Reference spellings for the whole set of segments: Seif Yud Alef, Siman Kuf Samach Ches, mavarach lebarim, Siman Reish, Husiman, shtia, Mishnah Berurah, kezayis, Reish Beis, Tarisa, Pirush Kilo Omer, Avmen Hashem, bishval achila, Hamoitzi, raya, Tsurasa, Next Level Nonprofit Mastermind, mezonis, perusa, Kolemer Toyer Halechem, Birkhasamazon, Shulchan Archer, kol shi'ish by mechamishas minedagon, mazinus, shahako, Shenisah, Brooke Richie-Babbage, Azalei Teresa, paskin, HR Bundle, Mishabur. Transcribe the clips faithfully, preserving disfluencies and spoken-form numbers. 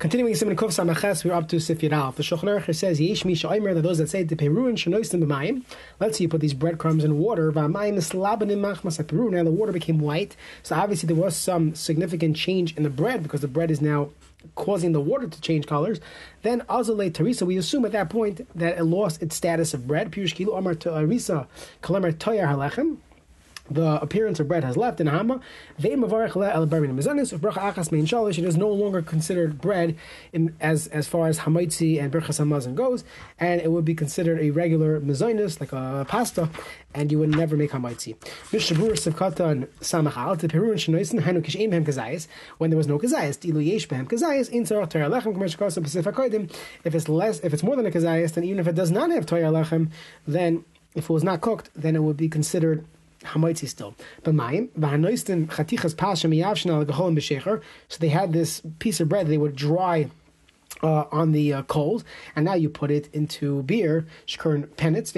Continuing Siman Kuf Samach Ches, we're up to Seif Yud Alef. The Shulchan Archer says, "Yesh mi sha'omer," that those that say the peruin shenoistim b'mayim. Let's see, you put these breadcrumbs in water. V'amayim slabanim machmas haperun, and the water became white. So obviously there was some significant change in the bread because the bread is now causing the water to change colors. Then Azalei Teresa, we assume at that point that it lost its status of bread. Pirush Kilo Omer Tarisa, Kolemer Toyer Halechem. The appearance of bread has left in Hama. Ve mavarach lebarim mezonis of bracha achas mein shalish. It is no longer considered bread in, as as far as hamoitzi and Birkhasamazon goes, and it would be considered a regular mezonis like a pasta, and you would never make hamoitzi. Mishabur sivkatan samachal the perun shenoisen hanu kish em kezayis when there was no kezayis ilu yesh behem kezayis in tzarach toyer halechem k'meish kosem pesifak kodim. If it's less, if it's more than a kezayis, then even if it does not have toyer halechem, then if it was not cooked, then it would be considered Hamoitzi still. But mayim, so they had this piece of bread that they would dry uh, on the uh, coals, and now you put it into beer, shkurn penitz,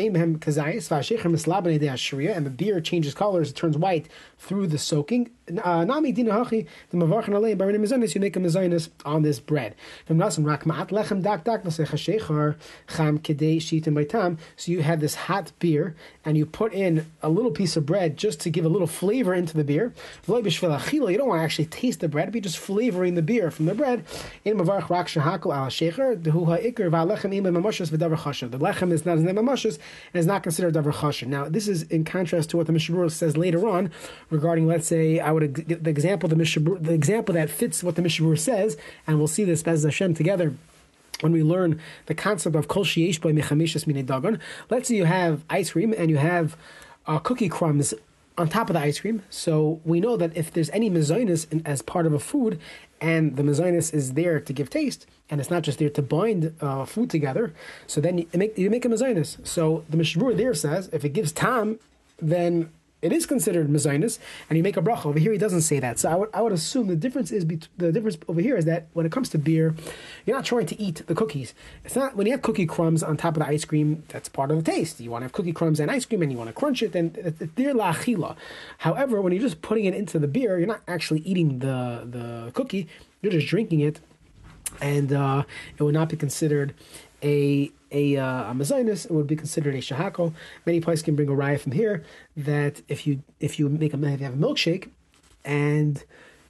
and the beer changes colors, it turns white through the soaking. Uh, the you make a mazinus on this bread. So you had this hot beer, and you put in a little piece of bread just to give a little flavor into the beer. You don't want to actually taste the bread, but you're just flavoring the beer from the bread. The lechem is not his name mamashas, and is not considered davar chasher. Now, this is in contrast to what the Mishnah Berurah says later on regarding, let's say, I would the example the Mishabur, the example that fits what the Mishabur says, and we'll see this as Hashem together when we learn the concept of kol shi'ish by mechamishas minedagon. Let's say you have ice cream and you have uh, cookie crumbs on top of the ice cream. So we know that if there's any mezonis as part of a food, and the mezonis is there to give taste, and it's not just there to bind uh, food together, so then you make you make a mezonis. So the Mishabur there says if it gives tam, then it is considered mazinus, and you make a bracha. Over here, he doesn't say that. So I would, I would assume the difference is, bet- the difference over here is that when it comes to beer, you're not trying to eat the cookies. It's not, when you have cookie crumbs on top of the ice cream, that's part of the taste. You want to have cookie crumbs and ice cream, and you want to crunch it, then they're la achila. However, when you're just putting it into the beer, you're not actually eating the, the cookie, you're just drinking it, and uh, it would not be considered a a, uh, a mazinus. It would be considered a shahako. Many places can bring a raya from here that if you if you make a if you have a milkshake and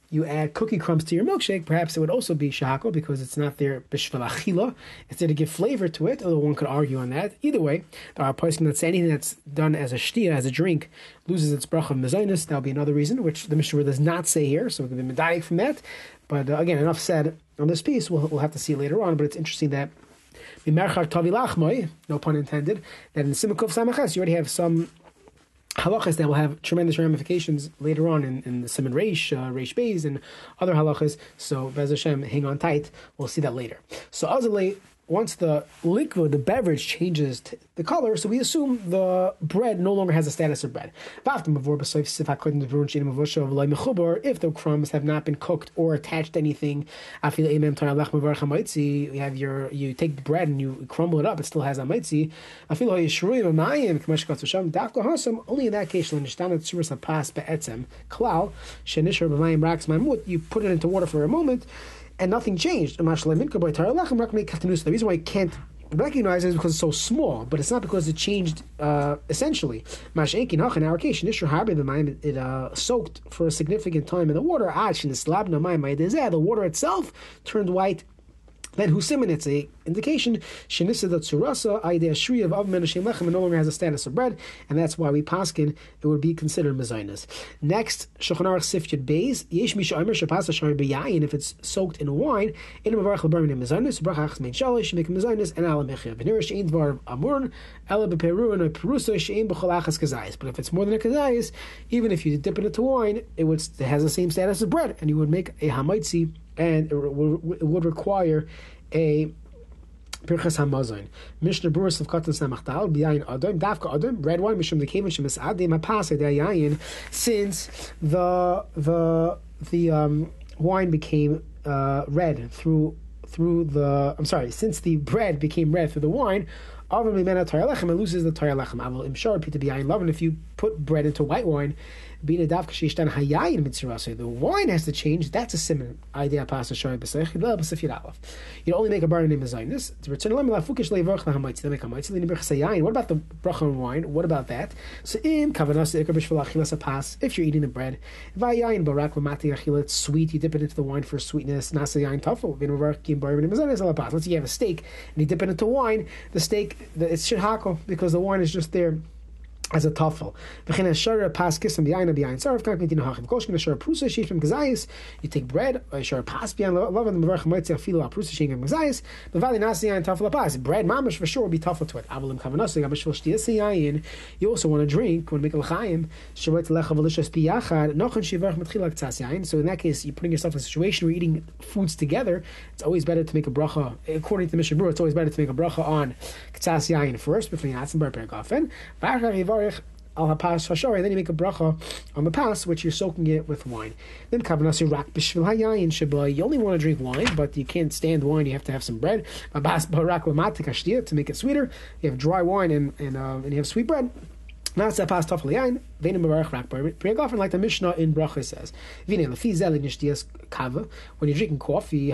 you add cookie crumbs to your milkshake, perhaps it would also be shahako because it's not there bishval achila. It's there to give flavor to it, although one could argue on that. Either way, there are places that say anything that's done as a shtia, as a drink, loses its bracha of mazinus. That would be another reason, which the Mishnah does not say here, so we can be medayik from that. But uh, again, enough said on this piece. We'll, we'll have to see later on, but it's interesting that no pun intended, that in Siman Kuf Samach Ches you already have some halachas that will have tremendous ramifications later on in, in the Siman Reish, uh, Reish Beis, and other halachas. So, Bez Hashem, hang on tight. We'll see that later. So, Azalei, once the liquid, the beverage, changes t- the color, so we assume the bread no longer has the status of bread. If the crumbs have not been cooked or attached to anything, you have your you take the bread and you crumble it up, it still has hamoitzi. Only in that case, you put it into water for a moment, and nothing changed. The reason why you can't recognize it is because it's so small, but it's not because it changed uh, essentially. In our case, it uh, soaked for a significant time in the water. The water itself turned white. Then Husiman, it's a indication Shenisah that Tsurasa of Avmen Hashem lechem no longer has a status of bread, and that's why we paskin it would be considered mazinus. Next, Shulchan Archer Seif Yud Alef yesh mi she'omer shepasa shari b'yayin if it's soaked in wine in a mavarach lebarim mazinus bracha achas mein shalish make mazinus and ala mechia b'nirish ein dvar amurn ala b'peru and a perusa she'ein b'chol achas kezayis. But if it's more than a kezayis, even if you dip it into wine, it would it has the same status of bread, and you would make a hamoitzi, and it would require a Birkhasamazon. Mishnah Berurah of Katan Samachtal B'yayin Adam Davka Adam red wine Mishum the Kevin Shemis Adim Apasay Dayayin. Since the the the um, wine became uh, red through through the I'm sorry since the bread became red through the wine. It loses the Torah lechem. Avol imshar pita b'yayin lavan. If you put bread into white wine, The wine has to change. That's a siman. Idea pasa shari b'sech. Lo b'sef yiralaf. You only make a bar in mezonis to return lam lafukish levarach lehamoitzi. They make hamoitzi. They never chayayin. What about the bracha on wine? What about that? So im kavanas ikar bishval achila pas. If you're eating the bread, vayayin barak lamati achila. It's sweet. You dip it into the wine for sweetness. Nasayayin tafel. Vin mevarachim bar in mezonis alapas. Let's say you have a steak and you dip it into wine. The steak, it's shahako because the wine is just there as a tafel. You take bread, bread mamash for sure will be tafel to it. You also want to drink when make l'chaim. So in that case, you're putting yourself in a situation where you're eating foods together. It's always better to make a bracha. According to Mishnah Berurah, it's always better to make a bracha on k'tzas yayin first before you ask him. Then you make a bracha on the pass, which you're soaking it with wine. Then you only want to drink wine, but you can't stand wine. You have to have some bread to make it sweeter. You have dry wine and and, uh, and you have sweet bread. Now it's a pass tafel yayin. Vein mavarach lebarim, like the Mishnah in Bracha says. When you're drinking coffee,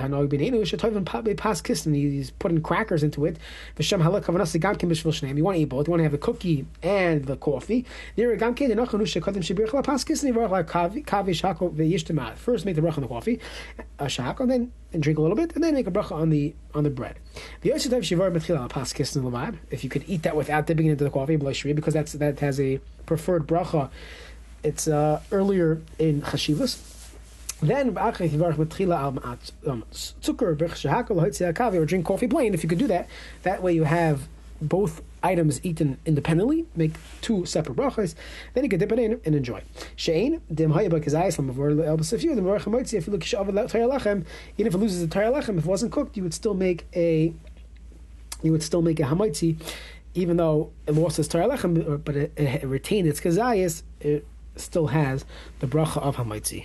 he's putting crackers into it. You want to eat both. You want to have the cookie and the coffee. First, make the bracha on the coffee, a shahako, and then and drink a little bit, and then make a bracha on the on the bread. If you could eat that without dipping it into the coffee, because that's that has a preferred bracha, it's uh, earlier in Chashivas. Then, or drink coffee plain, if you could do that. That way you have both items eaten independently, make two separate brachas, then you can dip it in and enjoy. Even if it loses the Toyer Halechem, if it wasn't cooked, you would still make a you would still make a hamoitzi, even though it lost its Toyer Halechem, but it, it retained its kezayis, it still has the bracha of hamoitzi.